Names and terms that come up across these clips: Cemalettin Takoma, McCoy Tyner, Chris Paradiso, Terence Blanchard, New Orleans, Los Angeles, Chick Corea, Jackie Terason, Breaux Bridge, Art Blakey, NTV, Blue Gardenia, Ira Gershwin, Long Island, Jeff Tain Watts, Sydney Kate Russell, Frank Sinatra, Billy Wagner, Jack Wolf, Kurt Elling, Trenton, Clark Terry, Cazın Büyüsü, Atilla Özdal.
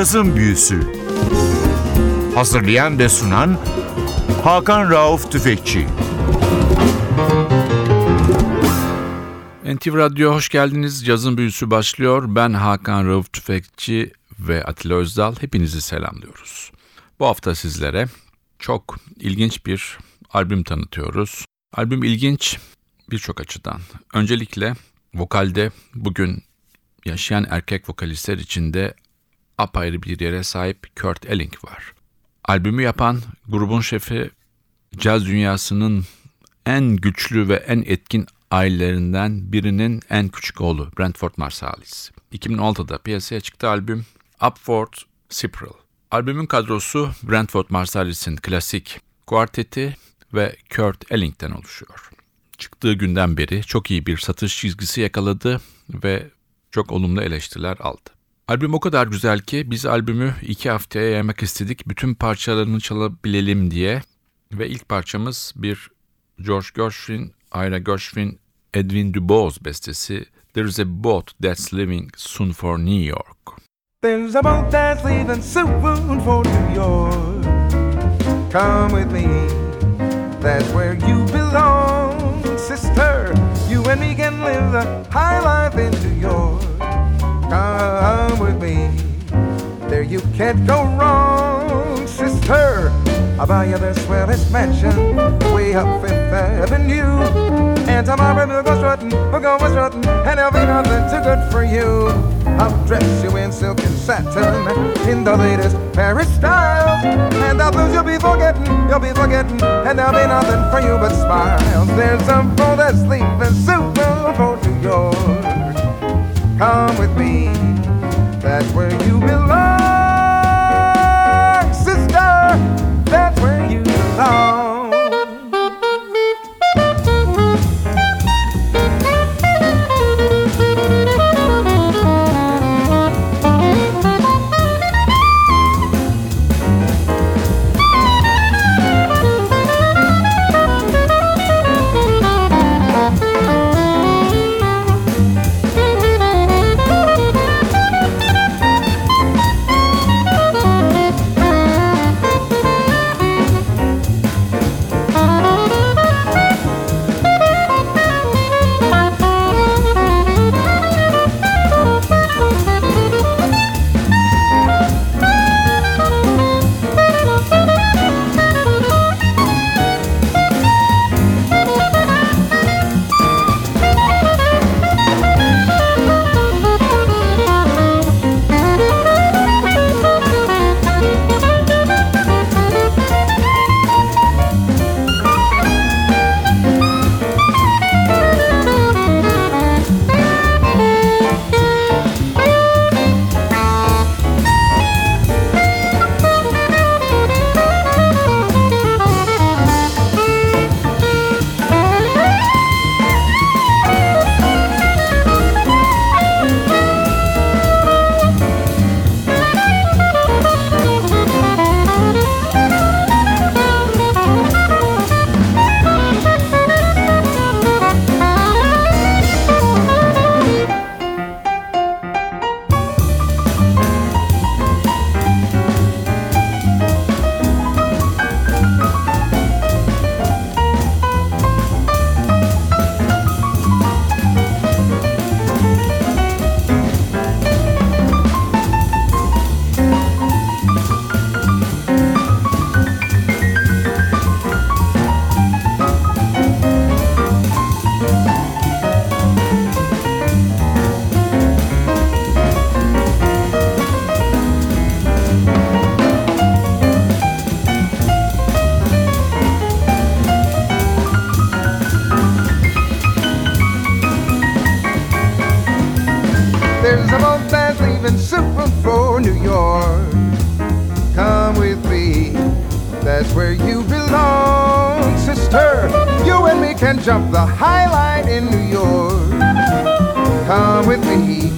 Cazın Büyüsü. Hazırlayan ve sunan Hakan Rauf Tüfekçi. NTV Radyo hoş geldiniz. Cazın Büyüsü başlıyor. Ben Hakan Rauf Tüfekçi ve Atilla Özdal. Hepinizi selamlıyoruz. Bu hafta sizlere çok ilginç bir albüm tanıtıyoruz. Albüm ilginç birçok açıdan. Öncelikle vokalde bugün yaşayan erkek vokalistler içinde apayrı bir yere sahip Kurt Elling var. Albümü yapan grubun şefi, caz dünyasının en güçlü ve en etkin ailelerinden birinin en küçük oğlu Branford Marsalis. 2006'da piyasaya çıktı albüm Upward Spiral. Albümün kadrosu Branford Marsalis'in klasik kuarteti ve Kurt Elling'den oluşuyor. Çıktığı günden beri çok iyi bir satış çizgisi yakaladı ve çok olumlu eleştiriler aldı. Albüm o kadar güzel ki biz albümü 2 haftaya yaymak istedik. Bütün parçalarını çalabilelim diye. Ve ilk parçamız bir George Gershwin, Ira Gershwin, Edwin DuBose bestesi There's a Boat That's Leaving Soon for New York. There's a boat that's leaving soon for New York. Come with me, that's where you belong, sister. You and me can live the high life in New York. Come with me, there you can't go wrong, sister. I'll buy you the swellest mansion way up Fifth Avenue. And tomorrow we'll go strutting, and there'll be nothing too good for you. I'll dress you in silk and satin, in the latest Paris styles. And the blues you'll be forgetting, and there'll be nothing for you but smiles. There's a boat that's leaving soon for New York. Come with me, that's where you belong, sister. That's where you belong. Jump the high line in New York. Come with me,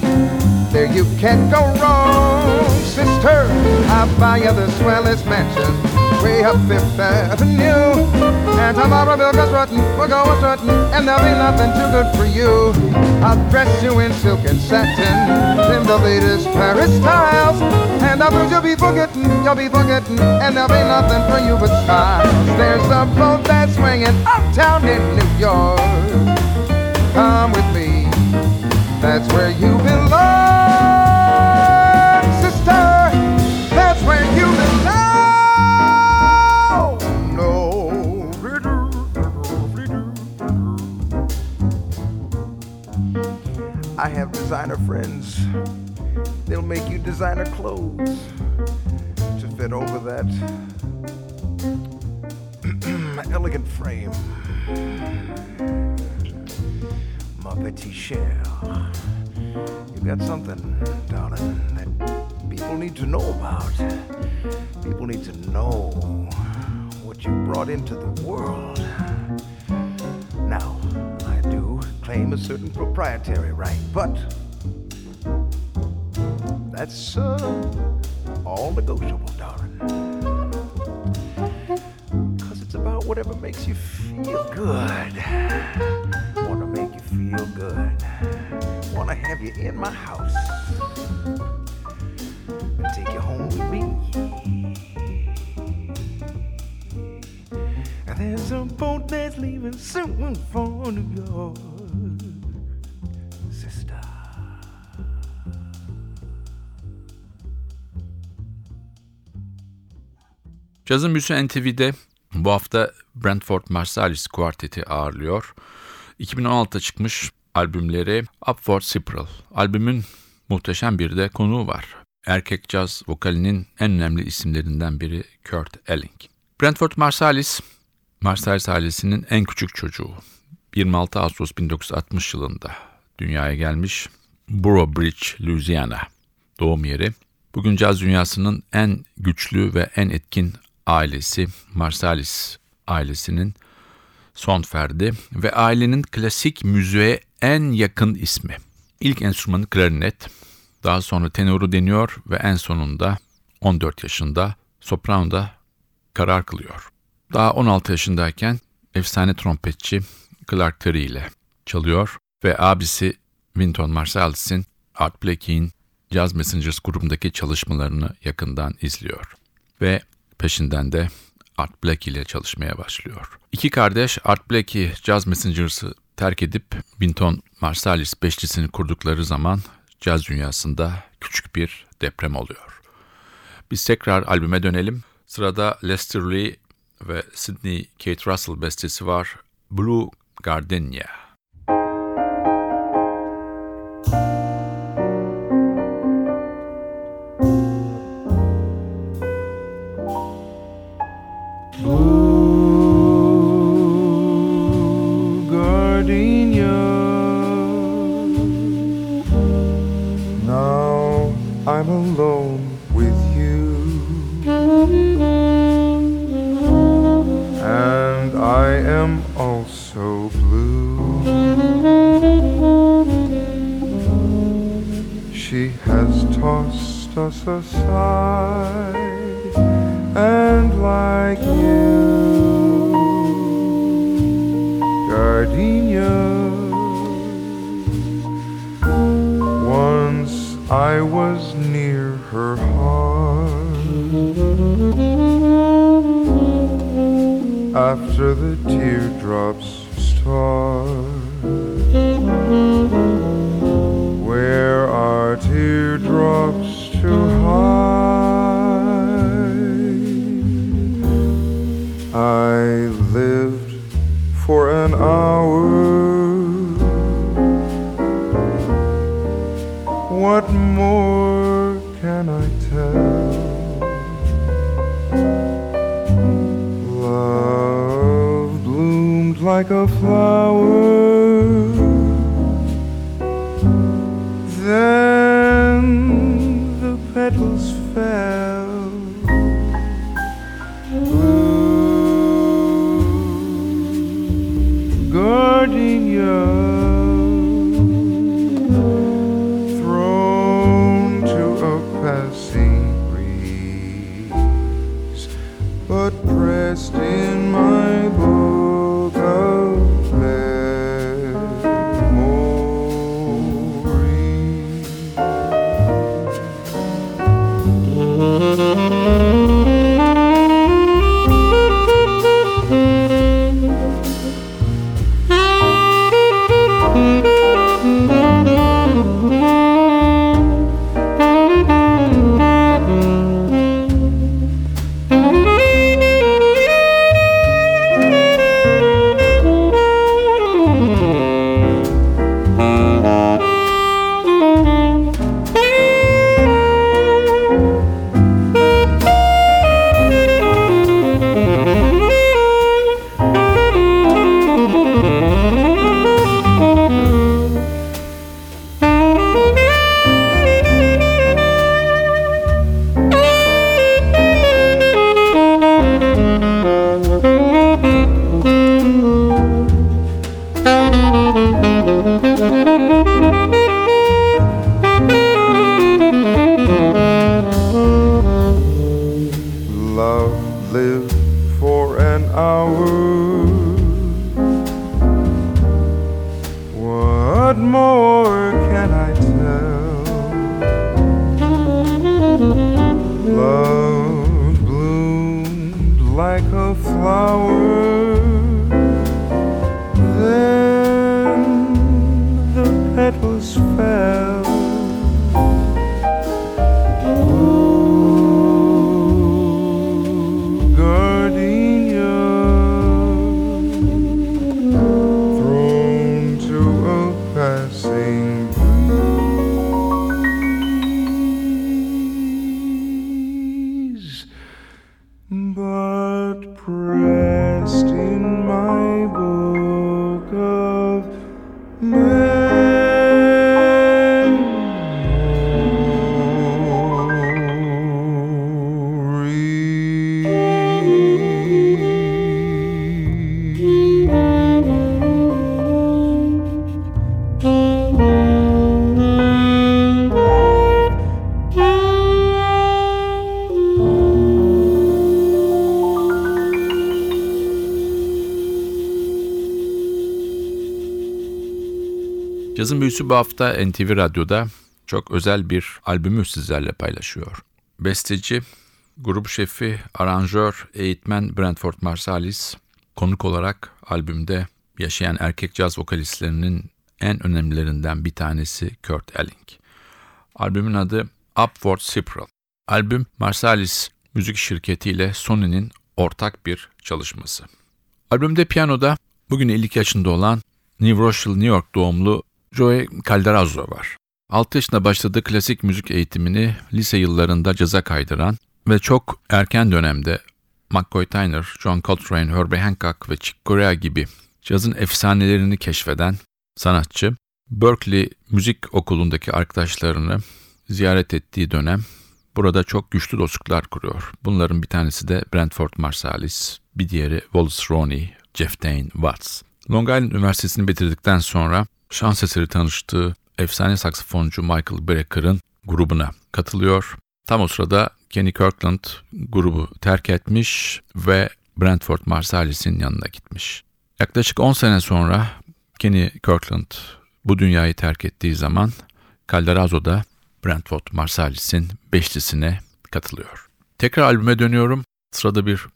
there you can't go wrong, sister. I'll buy you the swellest mansion way up Fifth Avenue. And tomorrow we'll go strutting, we'll go a strutting, and there'll be nothing too good for you. I'll dress you in silk and satin, in the latest Paris styles. And I'll do you'll be forgetting, and there'll be nothing for you but smiles. There's a boat that's swinging uptown in New York. Come with me, that's where you belong. I have designer friends. They'll make you designer clothes to fit over that elegant frame. Ma petite chère, you got something, darling, that people need to know about. People need to know what you brought into the world. Now, claim a certain proprietary right, but that's all negotiable, darling, because it's about whatever makes you feel good. Want to make you feel good, want to have you in my house and take you home with me. And there's a boat that's leaving soon for New York. Cazın Büyüsü NTV'de bu hafta Branford Marsalis kuarteti ağırlıyor. 2016'da çıkmış albümleri Up for Cipher. Albümün muhteşem bir de konuğu var. Erkek caz vokalinin en önemli isimlerinden biri Kurt Elling. Branford Marsalis, Marsalis ailesinin en küçük çocuğu. 26 Ağustos 1960 yılında dünyaya gelmiş. Breaux Bridge, Louisiana doğum yeri. Bugün caz dünyasının en güçlü ve en etkin ailesi Marsalis ailesinin son ferdi ve ailenin klasik müziğe en yakın ismi. İlk enstrümanı klarinet, daha sonra tenoru deniyor ve en sonunda 14 yaşında sopranoda karar kılıyor. Daha 16 yaşındayken efsane trompetçi Clark Terry ile çalıyor ve abisi Wynton Marsalis'in Art Blakey'in Jazz Messengers grubundaki çalışmalarını yakından izliyor ve peşinden de Art Blakey ile çalışmaya başlıyor. İki kardeş Art Blakey Jazz Messengers'ı terk edip Wynton Marsalis beşlisini kurdukları zaman caz dünyasında küçük bir deprem oluyor. Biz tekrar albüme dönelim. Sırada Lester Lee ve Sydney Kate Russell bestesi var. Blue Gardenia. I'm alone with you, and I am also blue. She has tossed us aside, and like you, Gardenia, once I was near her heart, after the teardrops start, where are teardrops to hide? I lived for an hour. What more? I tell love bloomed like a flower, then the petals fell. Blue Gardenia, but for an hour. What more can I tell? Love bloomed like a flower. Then the petals fell. Cazın Büyüsü bu hafta NTV Radyo'da çok özel bir albümü sizlerle paylaşıyor. Besteci, grup şefi, aranjör, eğitmen Branford Marsalis konuk olarak albümde yaşayan erkek caz vokalistlerinin en önemlilerinden bir tanesi Kurt Elling. Albümün adı Up for Cipher. Albüm Marsalis müzik şirketiyle Sony'nin ortak bir çalışması. Albümde piyanoda bugün 52 yaşında olan New Rochelle, New York doğumlu Joey Calderazzo var. 6 yaşında başladığı klasik müzik eğitimini lise yıllarında caza kaydıran ve çok erken dönemde McCoy Tyner, John Coltrane, Herbie Hancock ve Chick Corea gibi cazın efsanelerini keşfeden sanatçı, Berkeley Müzik Okulu'ndaki arkadaşlarını ziyaret ettiği dönem burada çok güçlü dostluklar kuruyor. Bunların bir tanesi de Branford Marsalis, bir diğeri Wallace Roney, Jeff Tain Watts. Long Island Üniversitesi'ni bitirdikten sonra şans eseri tanıştığı efsane saksafoncu Michael Brecker'ın grubuna katılıyor. Tam o sırada Kenny Kirkland grubu terk etmiş ve Branford Marsalis'in yanına gitmiş. Yaklaşık 10 sene sonra Kenny Kirkland bu dünyayı terk ettiği zaman Calderazzo da Branford Marsalis'in beşlisine katılıyor. Tekrar albüme dönüyorum. Sırada bir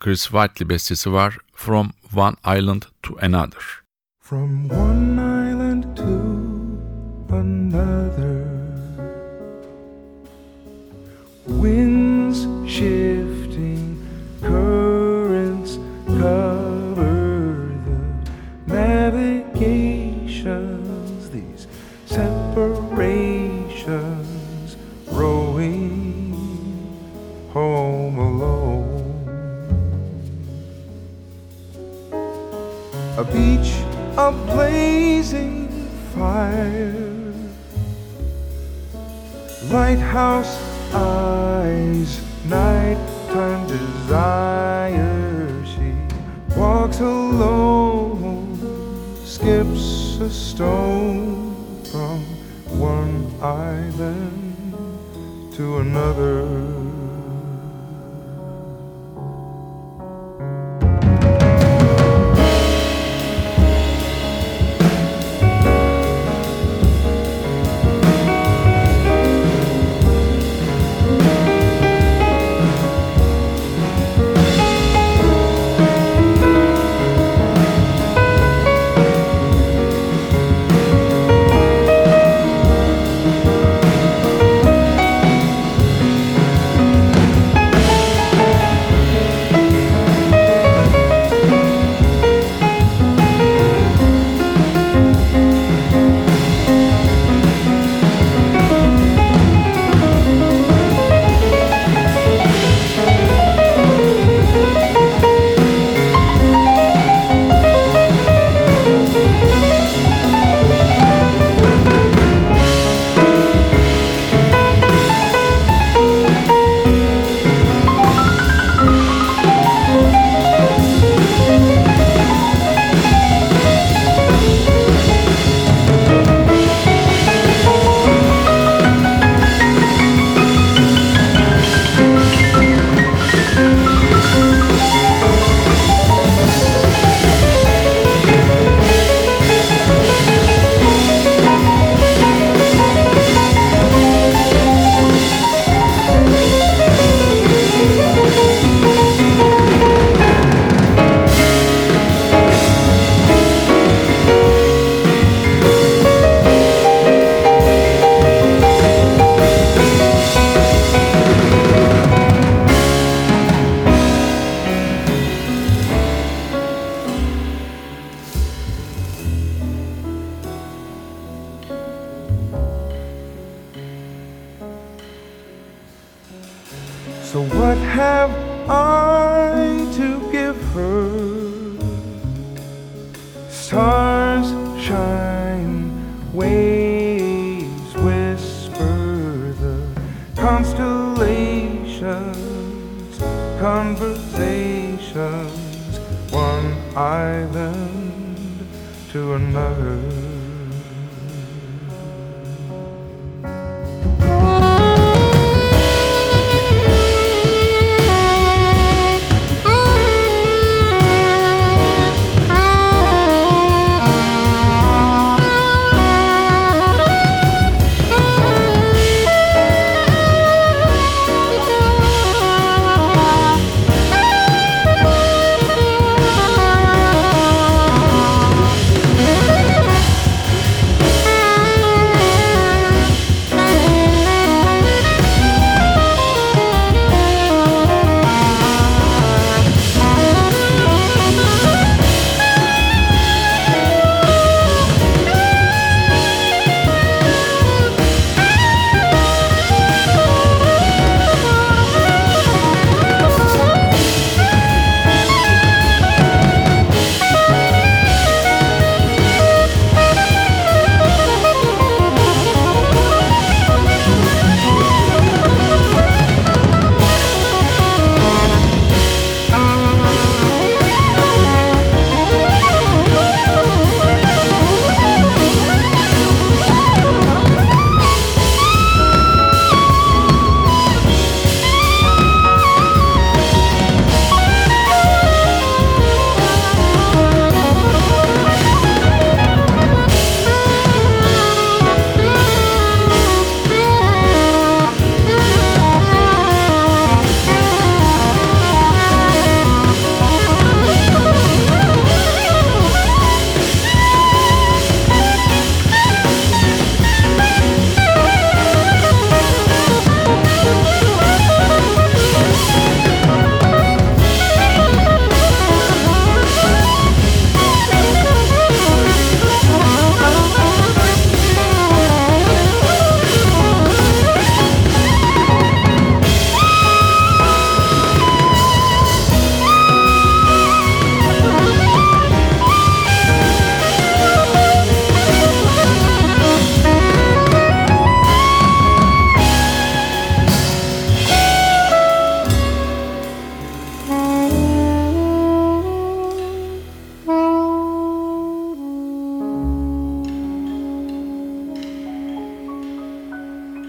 Chris Whiteley bestesi var. From One Island to Another. From one island to another, winds shifting, currents cover the navigations, these separations, rowing home alone. A beach, a blazing fire, lighthouse eyes, nighttime desire. She walks alone, skips a stone from one island to another. Stars shine, waves whisper, the constellations, conversations, one island to another.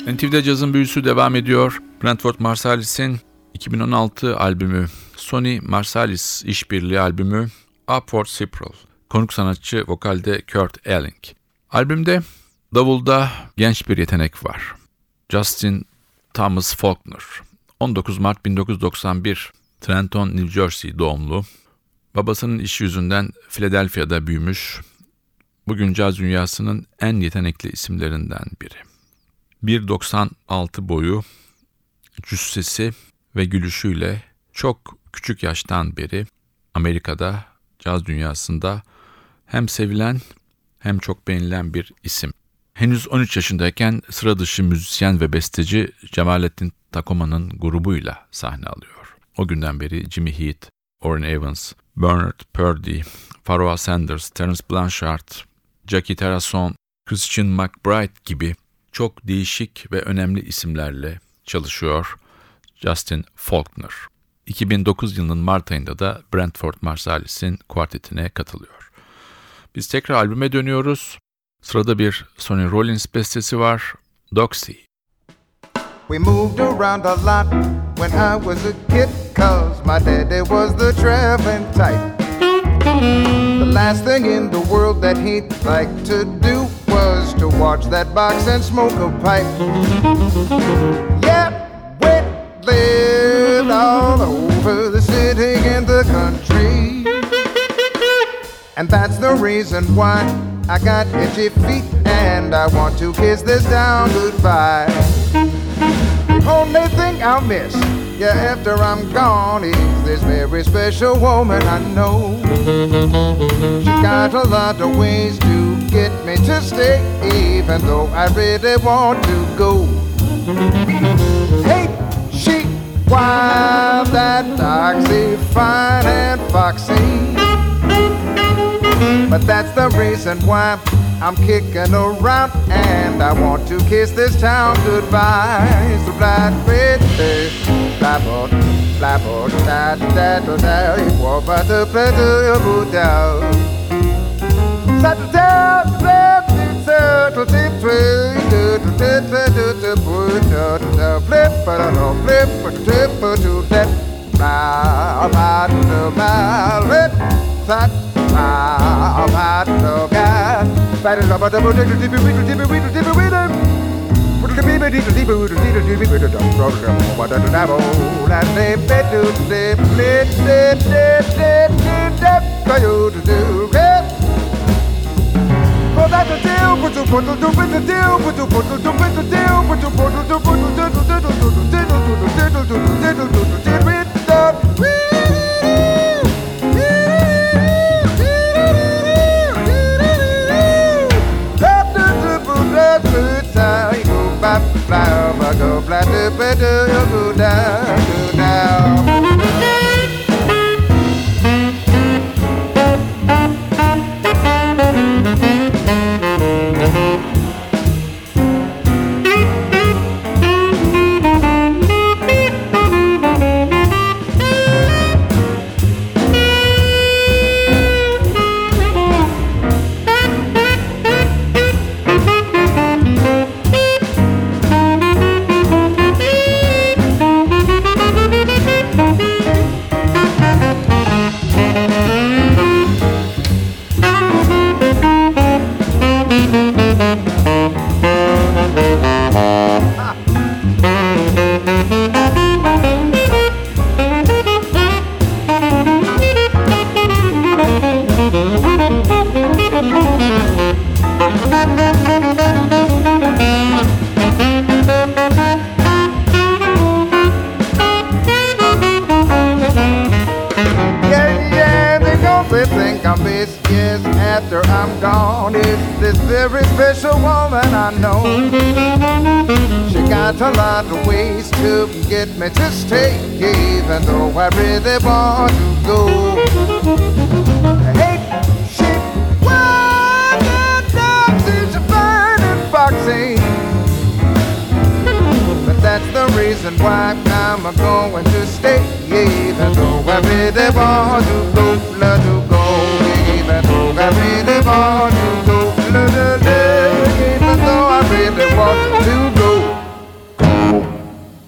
NTV'de Cazın Büyüsü devam ediyor. Branford Marsalis'in 2016 albümü Sony Marsalis işbirliği albümü Up for Cipher. Konuk sanatçı vokalde Kurt Elling. Albümde davulda genç bir yetenek var. Justin Thomas Faulkner. 19 Mart 1991 Trenton, New Jersey doğumlu. Babasının işi yüzünden Philadelphia'da büyümüş. Bugün caz dünyasının en yetenekli isimlerinden biri. 1.96 boyu, cüssesi ve gülüşüyle çok küçük yaştan beri Amerika'da caz dünyasında hem sevilen hem çok beğenilen bir isim. Henüz 13 yaşındayken sıra dışı müzisyen ve besteci Cemalettin Takoma'nın grubuyla sahne alıyor. O günden beri Jimmy Heat, Orrin Evans, Bernard Purdy, Pharoah Sanders, Terence Blanchard, Jackie Terason, Christian McBride gibi çok değişik ve önemli isimlerle çalışıyor Justin Faulkner. 2009 yılının Mart ayında da Branford Marsalis'in kuartetine katılıyor. Biz tekrar albüme dönüyoruz. Sırada bir Sonny Rollins bestesi var, Doxy. We moved around a lot when I was a kid, cause my daddy was the traveling type. The last thing in the world that he'd like to do was to watch that box and smoke a pipe. Yep, we lived all over the city and the country, and that's the reason why I got itchy feet and I want to kiss this down goodbye. The only thing I'll miss, yeah, after I'm gone, is this very special woman I know. She got a lot of ways to get me to stay, even though I really want to go. Hey, she wild, that Doxy, fine and foxy. But that's the reason why I'm kicking around, and I want to kiss this town goodbye. It's the Black Bridge, Blackboard, Blackboard, da da da da. It was but a pleasure to do. Such a turtle, tip,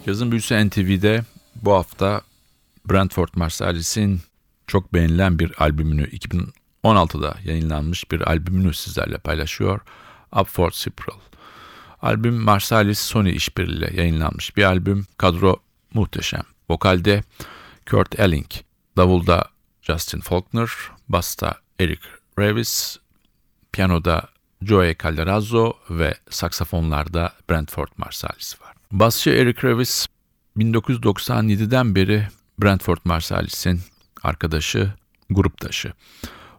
Cazın Büyüsü NTV'de bu hafta Branford Marsalis'in çok beğenilen bir albümünü, 2016'da yayınlanmış bir albümünü sizlerle paylaşıyor. Up for Cipher. Albüm Marsalis Sony işbirliğiyle yayınlanmış bir albüm. Kadro muhteşem. Vokalde Kurt Elling, davulda Justin Faulkner, basta Eric Revis, piyanoda Joey Calderazzo ve saksafonlarda Branford Marsalis var. Basçı Eric Revis 1997'den beri Branford Marsalis'in arkadaşı, gruptaşı.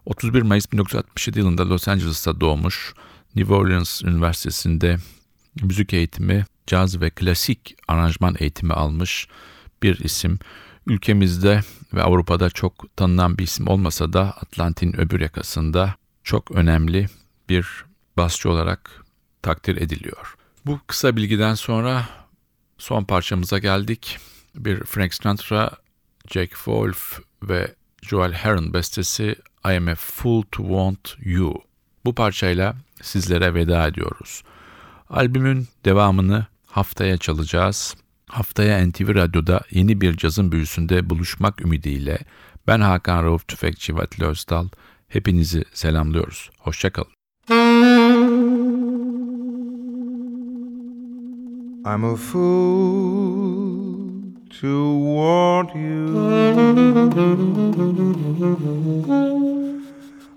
31 Mayıs 1967 yılında Los Angeles'ta doğmuş. New Orleans Üniversitesi'nde müzik eğitimi, caz ve klasik aranjman eğitimi almış bir isim. Ülkemizde ve Avrupa'da çok tanınan bir isim olmasa da Atlantik'in öbür yakasında çok önemli bir basçı olarak takdir ediliyor. Bu kısa bilgiden sonra son parçamıza geldik. Bir Frank Sinatra, Jack Wolf ve Joel Herron bestesi I Am a Fool to Want You. Bu parçayla sizlere veda ediyoruz. Albümün devamını haftaya çalacağız. Haftaya NTV Radyo'da yeni bir Cazın Büyüsü'nde buluşmak ümidiyle ben Hakan Rauf Tüfekçi ve Atilla Özdal. Hepinizi selamlıyoruz. Hoşçakalın. I'm a fool to want you.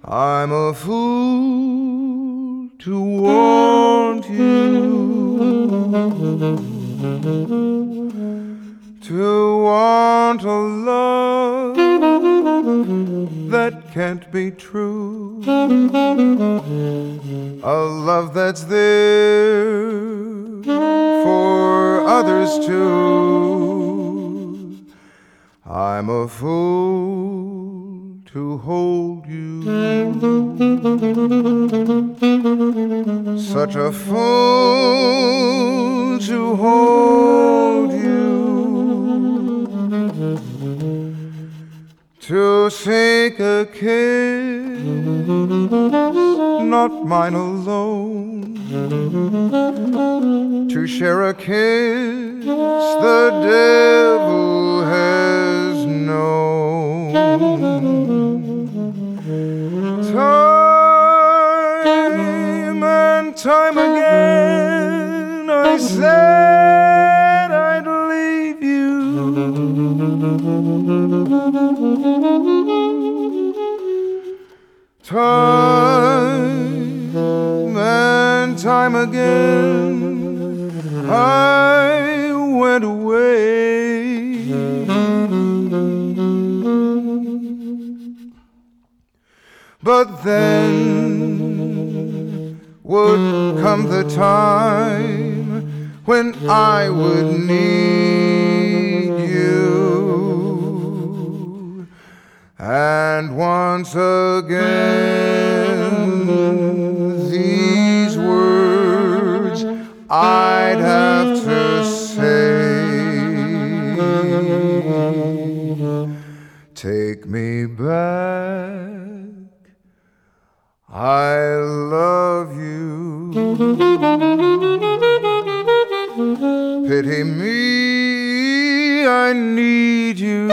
I'm a fool to want you. To want a love that can't be true. A love that's there for others too. I'm a fool to hold you. Such a fool to hold you. To seek a kiss, not mine alone. To share a kiss the devil has known. Time and time again I said I'd leave you. Time and time again I went away. But then would come the time when I would need you. And once again these words I'd have to say. Take me back, I love you. Pity me, I need you.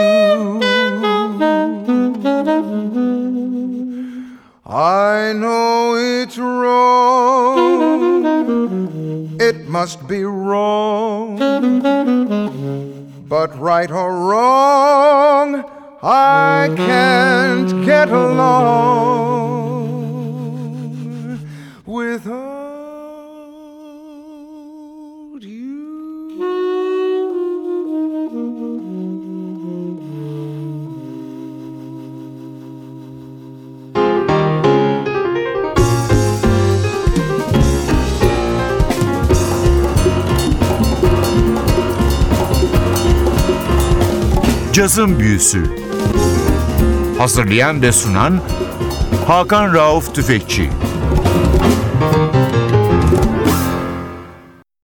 I know it's wrong, it must be wrong, but right or wrong, I can't get along without you. Cazın Büyüsü. Hazırlayan ve sunan Hakan Rauf Tüfekçi.